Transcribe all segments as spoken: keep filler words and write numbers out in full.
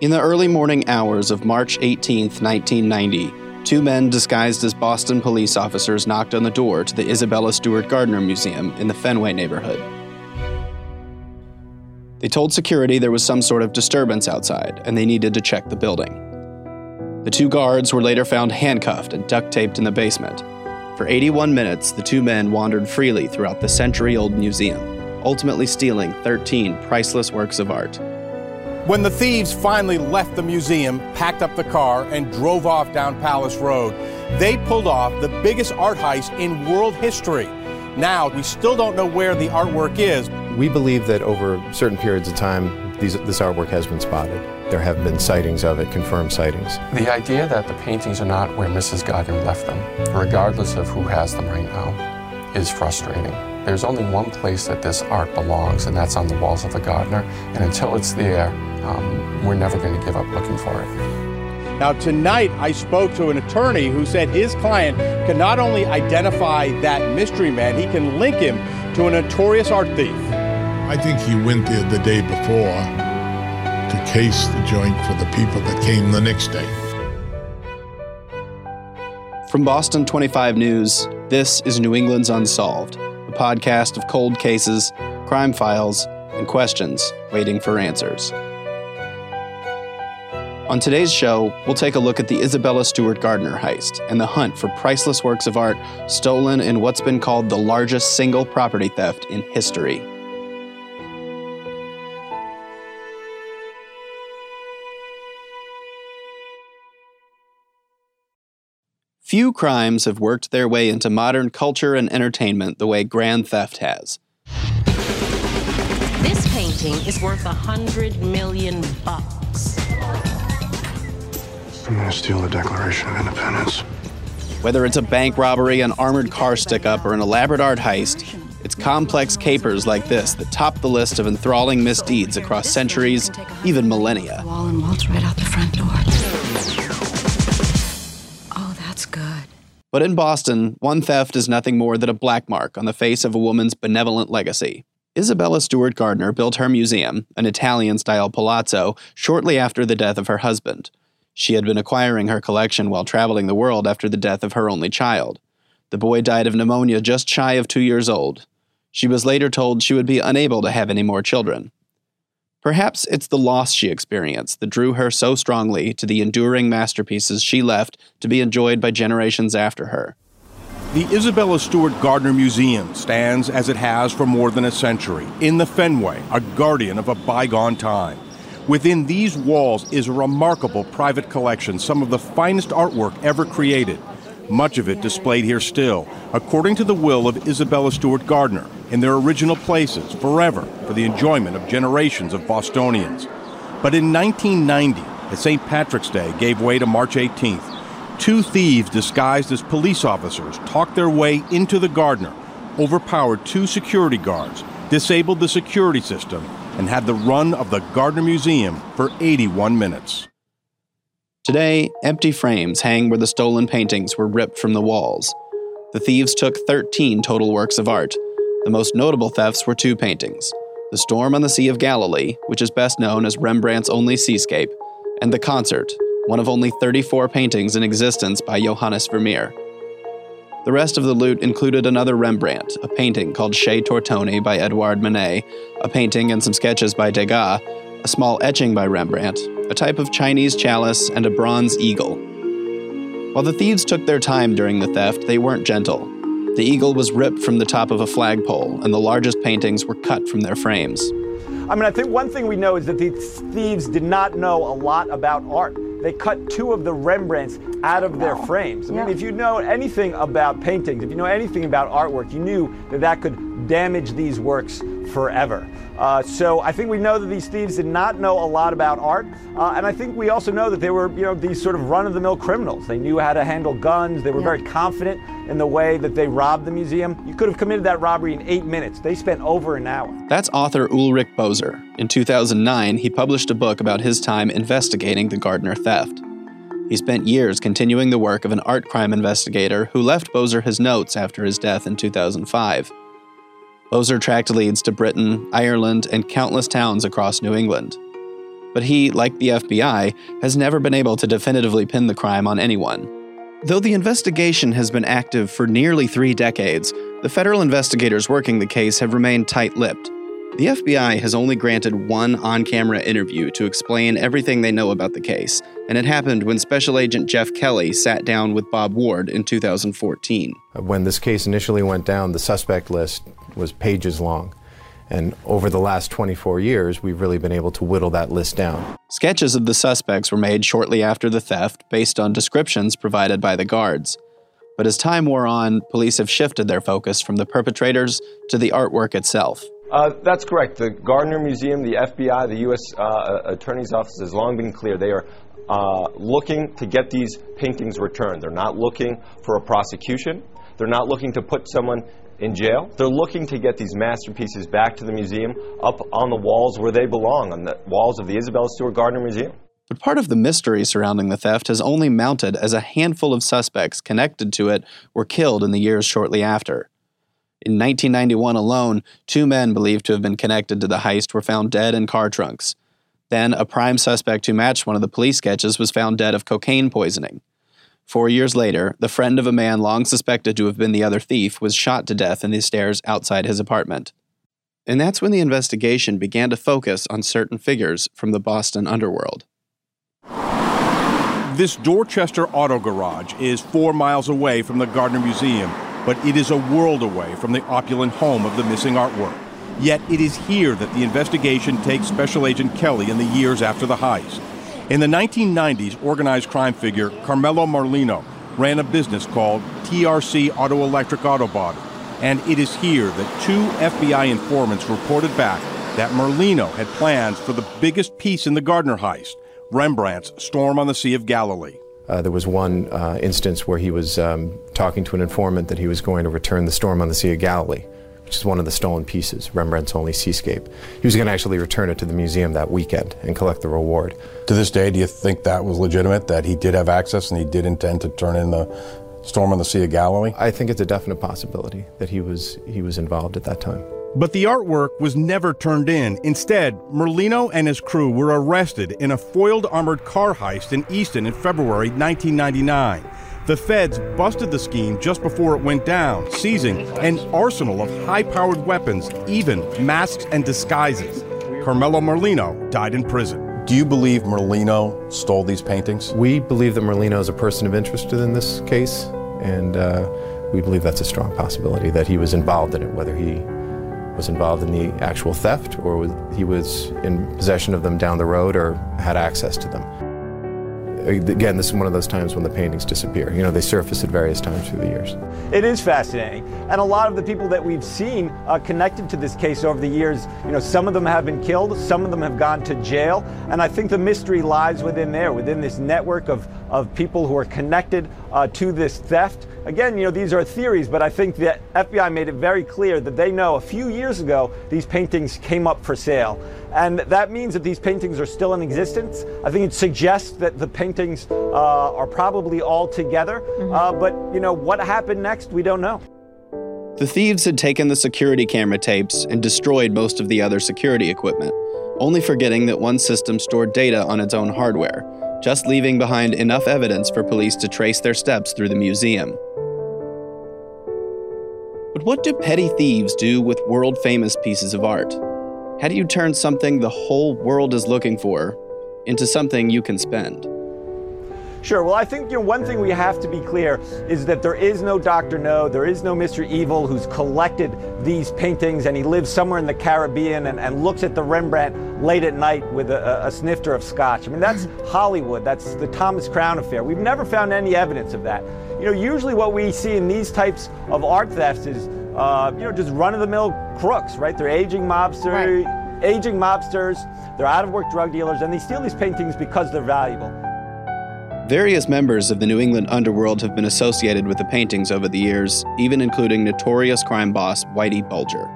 In the early morning hours of March eighteenth, nineteen ninety, two men disguised as Boston police officers knocked on the door to the Isabella Stewart Gardner Museum in the Fenway neighborhood. They told security there was some sort of disturbance outside and they needed to check the building. The two guards were later found handcuffed and duct-taped in the basement. For eighty-one minutes, the two men wandered freely throughout the century-old museum, ultimately stealing thirteen priceless works of art. When the thieves finally left the museum, packed up the car, and drove off down Palace Road, they pulled off the biggest art heist in world history. Now, we still don't know where the artwork is. We believe that over certain periods of time, these, this artwork has been spotted. There have been sightings of it, confirmed sightings. The idea that the paintings are not where Missus Gardner left them, regardless of who has them right now, is frustrating. There's only one place that this art belongs, and that's on the walls of the Gardner. And until it's there, um, we're never going to give up looking for it. Now, tonight, I spoke to an attorney who said his client can not only identify that mystery man, he can link him to a notorious art thief. I think he went there the day before to case the joint for the people that came the next day. From Boston twenty-five News, this is New England's Unsolved, a podcast of cold cases, crime files, and questions waiting for answers. On today's show, we'll take a look at the Isabella Stewart Gardner heist and the hunt for priceless works of art stolen in what's been called the largest single property theft in history. Few crimes have worked their way into modern culture and entertainment the way grand theft has. This painting is worth a hundred million bucks. I'm gonna steal the Declaration of Independence. Whether it's a bank robbery, an armored car stick-up, or an elaborate art heist, it's complex capers like this that top the list of enthralling misdeeds across centuries, even millennia. Wall and waltz right out the front door. Oh, that's good. But in Boston, one theft is nothing more than a black mark on the face of a woman's benevolent legacy. Isabella Stewart Gardner built her museum, an Italian-style palazzo, shortly after the death of her husband. She had been acquiring her collection while traveling the world after the death of her only child. The boy died of pneumonia just shy of two years old. She was later told she would be unable to have any more children. Perhaps it's the loss she experienced that drew her so strongly to the enduring masterpieces she left to be enjoyed by generations after her. The Isabella Stewart Gardner Museum stands as it has for more than a century, in the Fenway, a guardian of a bygone time. Within these walls is a remarkable private collection, some of the finest artwork ever created. Much of it displayed here still, according to the will of Isabella Stewart Gardner, in their original places, forever, for the enjoyment of generations of Bostonians. But in nineteen ninety, at Saint Patrick's Day gave way to March eighteenth, two thieves disguised as police officers talked their way into the Gardner, overpowered two security guards, disabled the security system, and had the run of the Gardner Museum for eighty-one minutes. Today, empty frames hang where the stolen paintings were ripped from the walls. The thieves took thirteen total works of art. The most notable thefts were two paintings, The Storm on the Sea of Galilee, which is best known as Rembrandt's only seascape, and The Concert, one of only thirty-four paintings in existence by Johannes Vermeer. The rest of the loot included another Rembrandt, a painting called Chez Tortoni by Edouard Manet, a painting and some sketches by Degas, a small etching by Rembrandt, a type of Chinese chalice, and a bronze eagle. While the thieves took their time during the theft, they weren't gentle. The eagle was ripped from the top of a flagpole, and the largest paintings were cut from their frames. I mean, I think one thing we know is that these thieves did not know a lot about art. They cut two of the Rembrandts out of their frames. I mean, yeah. If you know anything about paintings, if you know anything about artwork, you knew that that could damage these works forever. Uh, so I think we know that these thieves did not know a lot about art, uh, and I think we also know that they were, you know, these sort of run-of-the-mill criminals. They knew how to handle guns. They were yeah. very confident in the way that they robbed the museum. You could have committed that robbery in eight minutes. They spent over an hour. That's author Ulrich Boser. In two thousand nine, he published a book about his time investigating the Gardner theft. He spent years continuing the work of an art crime investigator who left Boser his notes after his death in two thousand five. Boser tracked leads to Britain, Ireland, and countless towns across New England. but he, like the F B I, has never been able to definitively pin the crime on anyone. Though the investigation has been active for nearly three decades, the federal investigators working the case have remained tight-lipped. The F B I has only granted one on-camera interview to explain everything they know about the case, and it happened when Special Agent Jeff Kelly sat down with Bob Ward in two thousand fourteen. When this case initially went down, the suspect list was pages long. And over the last twenty-four years, we've really been able to whittle that list down. Sketches of the suspects were made shortly after the theft based on descriptions provided by the guards. But as time wore on, police have shifted their focus from the perpetrators to the artwork itself. Uh, that's correct. The Gardner Museum, the F B I, the U S Uh, Attorney's Office has long been clear. They are uh, looking to get these paintings returned. They're not looking for a prosecution. They're not looking to put someone in jail. They're looking to get these masterpieces back to the museum, up on the walls where they belong, on the walls of the Isabella Stewart Gardner Museum. But part of the mystery surrounding the theft has only mounted as a handful of suspects connected to it were killed in the years shortly after. In nineteen ninety-one alone, two men believed to have been connected to the heist were found dead in car trunks. Then, a prime suspect who matched one of the police sketches was found dead of cocaine poisoning. Four years later, the friend of a man long suspected to have been the other thief was shot to death in the stairs outside his apartment. And that's when the investigation began to focus on certain figures from the Boston underworld. This Dorchester auto garage is four miles away from the Gardner Museum, but it is a world away from the opulent home of the missing artwork. Yet it is here that the investigation takes Special Agent Kelly in the years after the heist. In the nineteen nineties, organized crime figure Carmelo Merlino ran a business called T R C Auto Electric Autobody, and it is here that two F B I informants reported back that Merlino had plans for the biggest piece in the Gardner heist, Rembrandt's Storm on the Sea of Galilee. Uh, there was one uh, instance where he was um, talking to an informant that he was going to return the Storm on the Sea of Galilee, which is one of the stolen pieces, Rembrandt's only seascape. He was going to actually return it to the museum that weekend and collect the reward. To this day, do you think that was legitimate, that he did have access and he did intend to turn in the Storm on the Sea of Galilee? I think it's a definite possibility that he was he was involved at that time. But the artwork was never turned in. Instead, Merlino and his crew were arrested in a foiled armored car heist in Easton in February nineteen ninety-nine. The feds busted the scheme just before it went down, seizing an arsenal of high-powered weapons, even masks and disguises. Carmelo Merlino died in prison. Do you believe Merlino stole these paintings? We believe that Merlino is a person of interest in this case, and uh, we believe that's a strong possibility that he was involved in it, whether he was involved in the actual theft, or he was in possession of them down the road, or had access to them. Again, this is one of those times when the paintings disappear. You know, they surface at various times through the years. It is fascinating, and a lot of the people that we've seen uh, connected to this case over the years, you know, some of them have been killed, some of them have gone to jail, and I think the mystery lies within there, within this network of, of people who are connected uh, to this theft. Again, you know, these are theories, but I think the F B I made it very clear that they know a few years ago these paintings came up for sale. And that means that these paintings are still in existence. I think it suggests that the paintings uh, are probably all together. Mm-hmm. Uh, but, you know, what happened next, we don't know. The thieves had taken the security camera tapes and destroyed most of the other security equipment, only forgetting that one system stored data on its own hardware, just leaving behind enough evidence for police to trace their steps through the museum. But what do petty thieves do with world-famous pieces of art? How do you turn something the whole world is looking for into something you can spend? Sure. Well, I think, you know, one thing we have to be clear is that there is no Doctor No, there is no Mister Evil who's collected these paintings and he lives somewhere in the Caribbean and, and looks at the Rembrandt late at night with a, a snifter of scotch. I mean, that's Hollywood. That's the Thomas Crown affair. We've never found any evidence of that. You know, usually what we see in these types of art thefts is, uh, you know, just run-of-the-mill crooks, right? They're aging mobsters, right. aging mobsters, they're out-of-work drug dealers, and they steal these paintings because they're valuable. Various members of the New England underworld have been associated with the paintings over the years, even including notorious crime boss Whitey Bulger.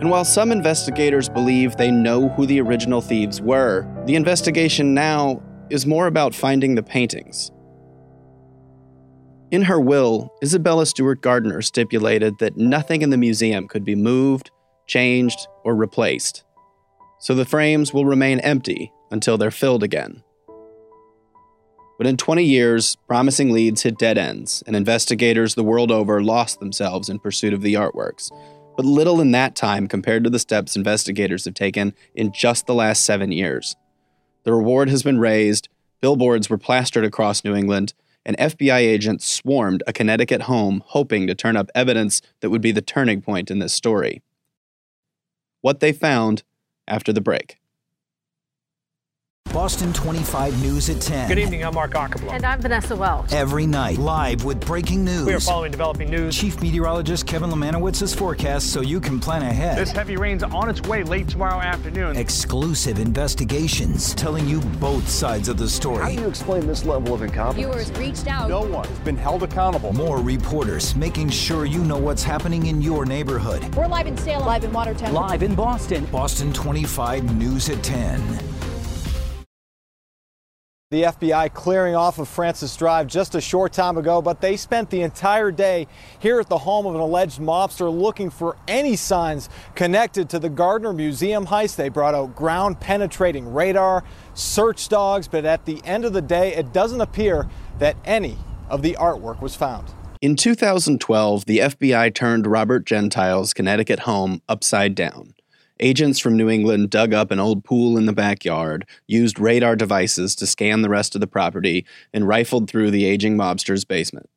And while some investigators believe they know who the original thieves were, the investigation now is more about finding the paintings. In her will, Isabella Stewart Gardner stipulated that nothing in the museum could be moved, changed, or replaced. So the frames will remain empty until they're filled again. But in twenty years, promising leads hit dead ends, and investigators the world over lost themselves in pursuit of the artworks. But little in that time compared to the steps investigators have taken in just the last seven years. The reward has been raised, billboards were plastered across New England, and F B I agents swarmed a Connecticut home hoping to turn up evidence that would be the turning point in this story. What they found after the break. Boston twenty-five News at ten. Good evening, I'm Mark Ockerbloom. And I'm Vanessa Welch. Every night, live with breaking news. We are following developing news. Chief meteorologist Kevin Lemanowitz's forecast so you can plan ahead. This heavy rain's on its way late tomorrow afternoon. Exclusive investigations telling you both sides of the story. How do you explain this level of incompetence? Viewers reached out. No one has been held accountable. More reporters making sure you know what's happening in your neighborhood. We're live in Salem. Live in Watertown. Live in Boston. Boston twenty-five News at ten. The F B I clearing off of Francis Drive just a short time ago, but they spent the entire day here at the home of an alleged mobster looking for any signs connected to the Gardner Museum heist. They brought out ground-penetrating radar, search dogs, but at the end of the day, it doesn't appear that any of the artwork was found. In two thousand twelve, the F B I turned Robert Gentile's Connecticut home upside down. Agents from New England dug up an old pool in the backyard, used radar devices to scan the rest of the property, and rifled through the aging mobster's basement.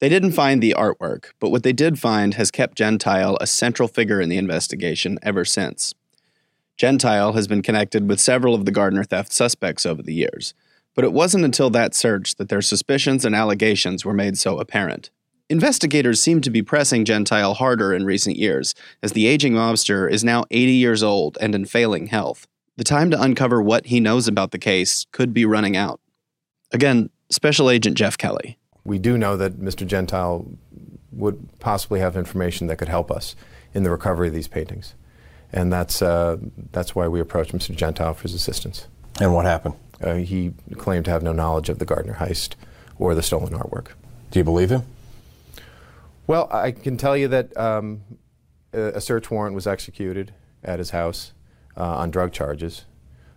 They didn't find the artwork, but what they did find has kept Gentile a central figure in the investigation ever since. Gentile has been connected with several of the Gardner theft suspects over the years, but it wasn't until that search that their suspicions and allegations were made so apparent. Investigators seem to be pressing Gentile harder in recent years, as the aging mobster is now eighty years old and in failing health. The time to uncover what he knows about the case could be running out. Again, Special Agent Jeff Kelly. We do know that Mister Gentile would possibly have information that could help us in the recovery of these paintings. And that's uh, that's why we approached Mister Gentile for his assistance. And what happened? Uh, he claimed to have no knowledge of the Gardner heist or the stolen artwork. Do you believe him? Well, I can tell you that um, a search warrant was executed at his house uh, on drug charges.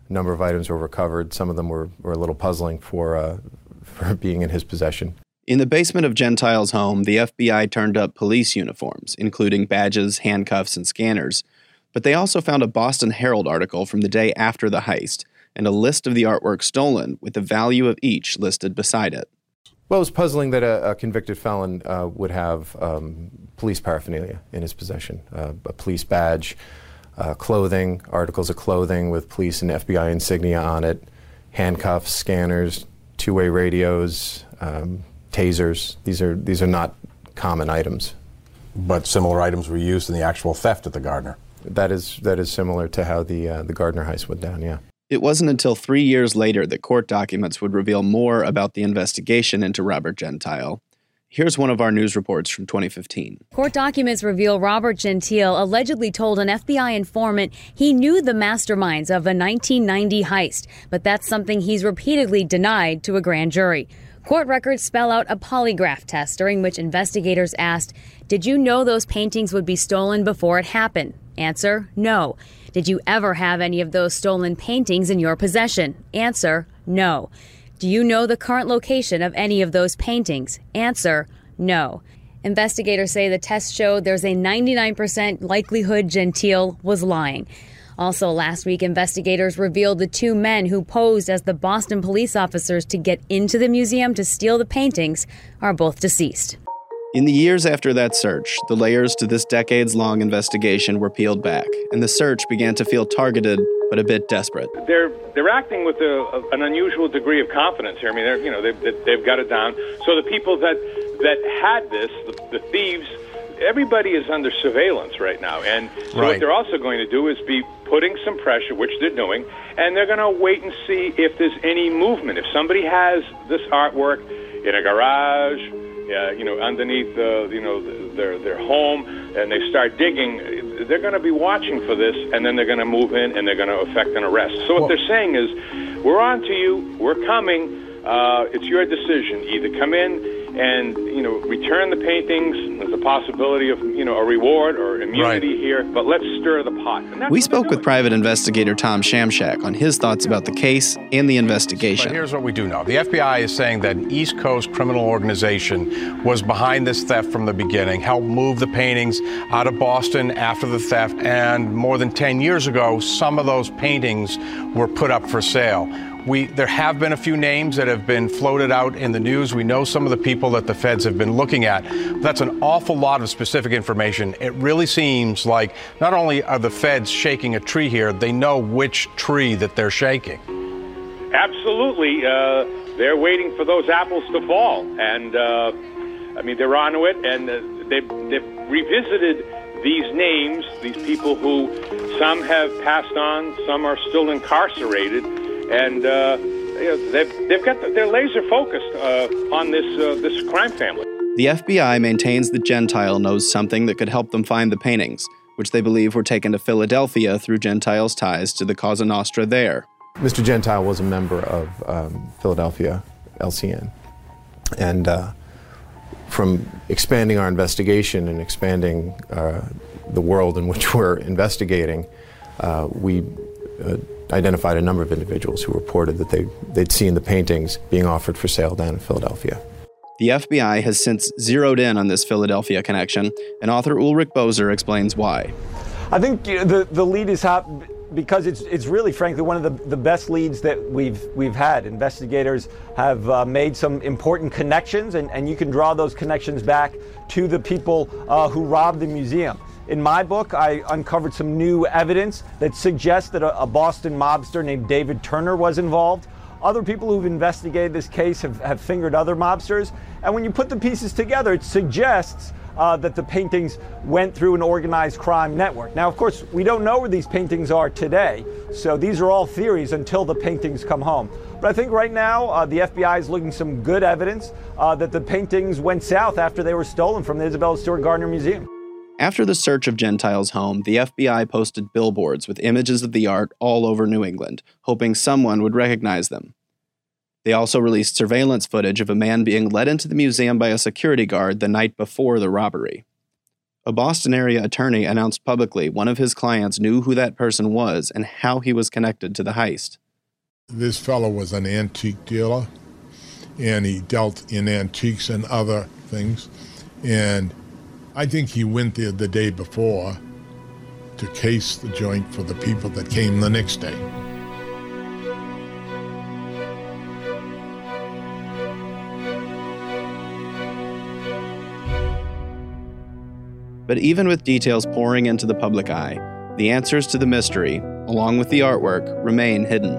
A number of items were recovered. Some of them were, were a little puzzling for, uh, for being in his possession. In the basement of Gentile's home, the F B I turned up police uniforms, including badges, handcuffs, and scanners. But they also found a Boston Herald article from the day after the heist and a list of the artwork stolen with the value of each listed beside it. Well, it was puzzling that a, a convicted felon uh, would have um, police paraphernalia in his possession, uh, a police badge, uh, clothing, articles of clothing with police and F B I insignia on it, handcuffs, scanners, two-way radios, um, tasers. These are these are not common items. But similar items were used in the actual theft at the Gardner. That is that is similar to how the uh, the Gardner heist went down, yeah. It wasn't until three years later that court documents would reveal more about the investigation into Robert Gentile. Here's one of our news reports from twenty fifteen. Court documents reveal Robert Gentile allegedly told an F B I informant he knew the masterminds of a nineteen ninety heist, but that's something he's repeatedly denied to a grand jury. Court records spell out a polygraph test during which investigators asked, "Did you know those paintings would be stolen before it happened?" Answer, no. Did you ever have any of those stolen paintings in your possession? Answer, no. Do you know the current location of any of those paintings? Answer, no. Investigators say the test showed there's a ninety-nine percent likelihood Gentile was lying. Also last week, investigators revealed the two men who posed as the Boston police officers to get into the museum to steal the paintings are both deceased. In the years after that search, the layers to this decades-long investigation were peeled back, and the search began to feel targeted but a bit desperate. They're they're acting with a, a, an unusual degree of confidence here. I mean, they're you know they've they've got it down. So the people that that had this, the, the thieves, everybody is under surveillance right now. And so right. What they're also going to do is be putting some pressure, which they're doing, and they're going to wait and see if there's any movement. If somebody has this artwork in a garage. Uh, you know, underneath, uh, you know, their their home, and they start digging, they're going to be watching for this, and then they're going to move in, and they're going to effect an arrest. So what well, they're saying is, we're on to you, we're coming, uh, it's your decision. Either come in and, you know, return the paintings. There's a possibility of, you know, a reward or immunity right. here, but let's stir the pot. And that's we spoke with private investigator Tom Shamshak on his thoughts about the case and the investigation. But here's what we do know. The F B I is saying that an East Coast criminal organization was behind this theft from the beginning, helped move the paintings out of Boston after the theft, and more than ten years ago, some of those paintings were put up for sale. We, there have been a few names that have been floated out in the news. We know some of the people that the feds have been looking at. That's an awful lot of specific information. It really seems like not only are the feds shaking a tree here, they know which tree that they're shaking. Absolutely. Uh, they're waiting for those apples to fall. And, uh, I mean, they're on to it. And uh, they've, they've revisited these names, these people who some have passed on, some are still incarcerated. And uh, they've, they've got the, they're laser focused uh, on this uh, this crime family. The F B I maintains that Gentile knows something that could help them find the paintings, which they believe were taken to Philadelphia through Gentile's ties to the Cosa Nostra there. Mister Gentile was a member of um, Philadelphia L C N, and uh, from expanding our investigation and expanding uh, the world in which we're investigating, uh, we. Uh, identified a number of individuals who reported that they, they'd seen the paintings being offered for sale down in Philadelphia. The F B I has since zeroed in on this Philadelphia connection, and author Ulrich Boser explains why. I think you know, the, the lead is hot because it's it's really, frankly, one of the, the best leads that we've we've had. Investigators have uh, made some important connections, and, and you can draw those connections back to the people uh, who robbed the museum. In my book, I uncovered some new evidence that suggests that a, a Boston mobster named David Turner was involved. Other people who've investigated this case have, have fingered other mobsters. And when you put the pieces together, it suggests uh, that the paintings went through an organized crime network. Now, of course, we don't know where these paintings are today. So these are all theories until the paintings come home. But I think right now, uh, the F B I is looking some good evidence uh, that the paintings went south after they were stolen from the Isabella Stewart Gardner Museum. After the search of Gentile's home, the F B I posted billboards with images of the art all over New England, hoping someone would recognize them. They also released surveillance footage of a man being led into the museum by a security guard the night before the robbery. A Boston area attorney announced publicly one of his clients knew who that person was and how he was connected to the heist. This fellow was an antique dealer, and he dealt in antiques and other things, and I think he went there the day before to case the joint for the people that came the next day. But even with details pouring into the public eye, the answers to the mystery, along with the artwork, remain hidden.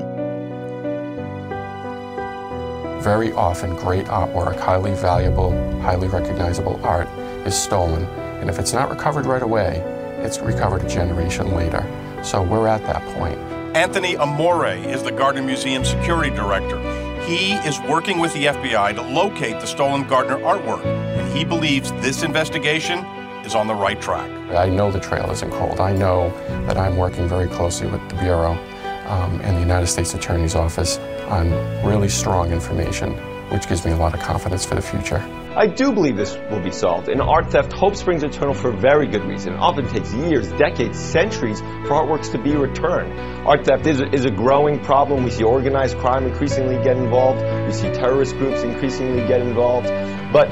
Very often, great artwork, highly valuable, highly recognizable art, is stolen, and if it's not recovered right away, it's recovered a generation later. So we're at that point. Anthony Amore is the Gardner Museum security director. He is working with the F B I to locate the stolen Gardner artwork, and he believes this investigation is on the right track. I know the trail isn't cold. I know that I'm working very closely with the Bureau um, and the United States Attorney's Office on really strong information, which gives me a lot of confidence for the future. I do believe this will be solved, and art theft hope springs eternal for a very good reason. It often takes years, decades, centuries for artworks to be returned. Art theft is a, is a growing problem. We see organized crime increasingly get involved. We see terrorist groups increasingly get involved. But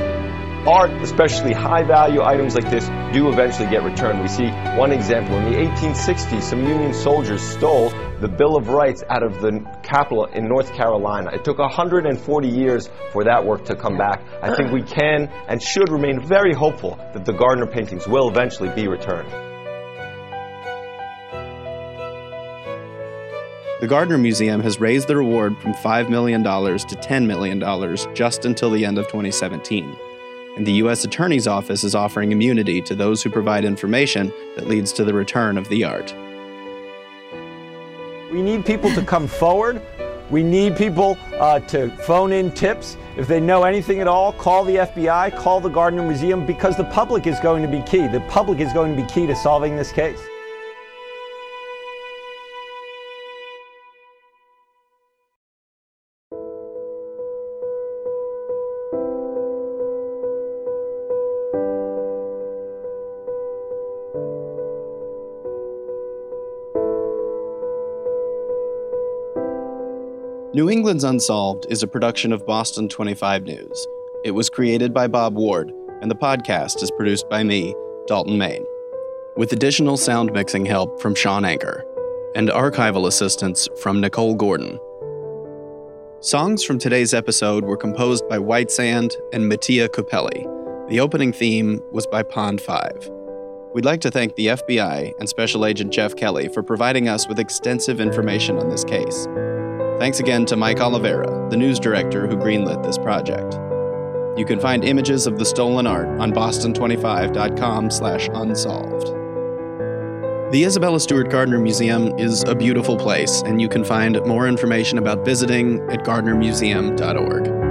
art, especially high-value items like this, do eventually get returned. We see one example. In the eighteen sixties, some Union soldiers stole the Bill of Rights out of the Capitol in North Carolina. It took one hundred forty years for that work to come back. I think we can and should remain very hopeful that the Gardner paintings will eventually be returned. The Gardner Museum has raised the reward from five million dollars to ten million dollars just until the end of twenty seventeen. And the U S Attorney's Office is offering immunity to those who provide information that leads to the return of the art. We need people to come forward. We need people uh, to phone in tips. If they know anything at all, call the F B I, call the Gardner Museum, because the public is going to be key. The public is going to be key to solving this case. New England's Unsolved is a production of Boston twenty-five News. It was created by Bob Ward, and the podcast is produced by me, Dalton Maine, with additional sound mixing help from Sean Anker and archival assistance from Nicole Gordon. Songs from today's episode were composed by Whitesand and Mattia Cupelli. The opening theme was by Pond five. We'd like to thank the F B I and Special Agent Jeff Kelly for providing us with extensive information on this case. Thanks again to Mike Oliveira, the news director who greenlit this project. You can find images of the stolen art on boston twenty-five dot com slash unsolved. The Isabella Stewart Gardner Museum is a beautiful place, and you can find more information about visiting at gardner museum dot org.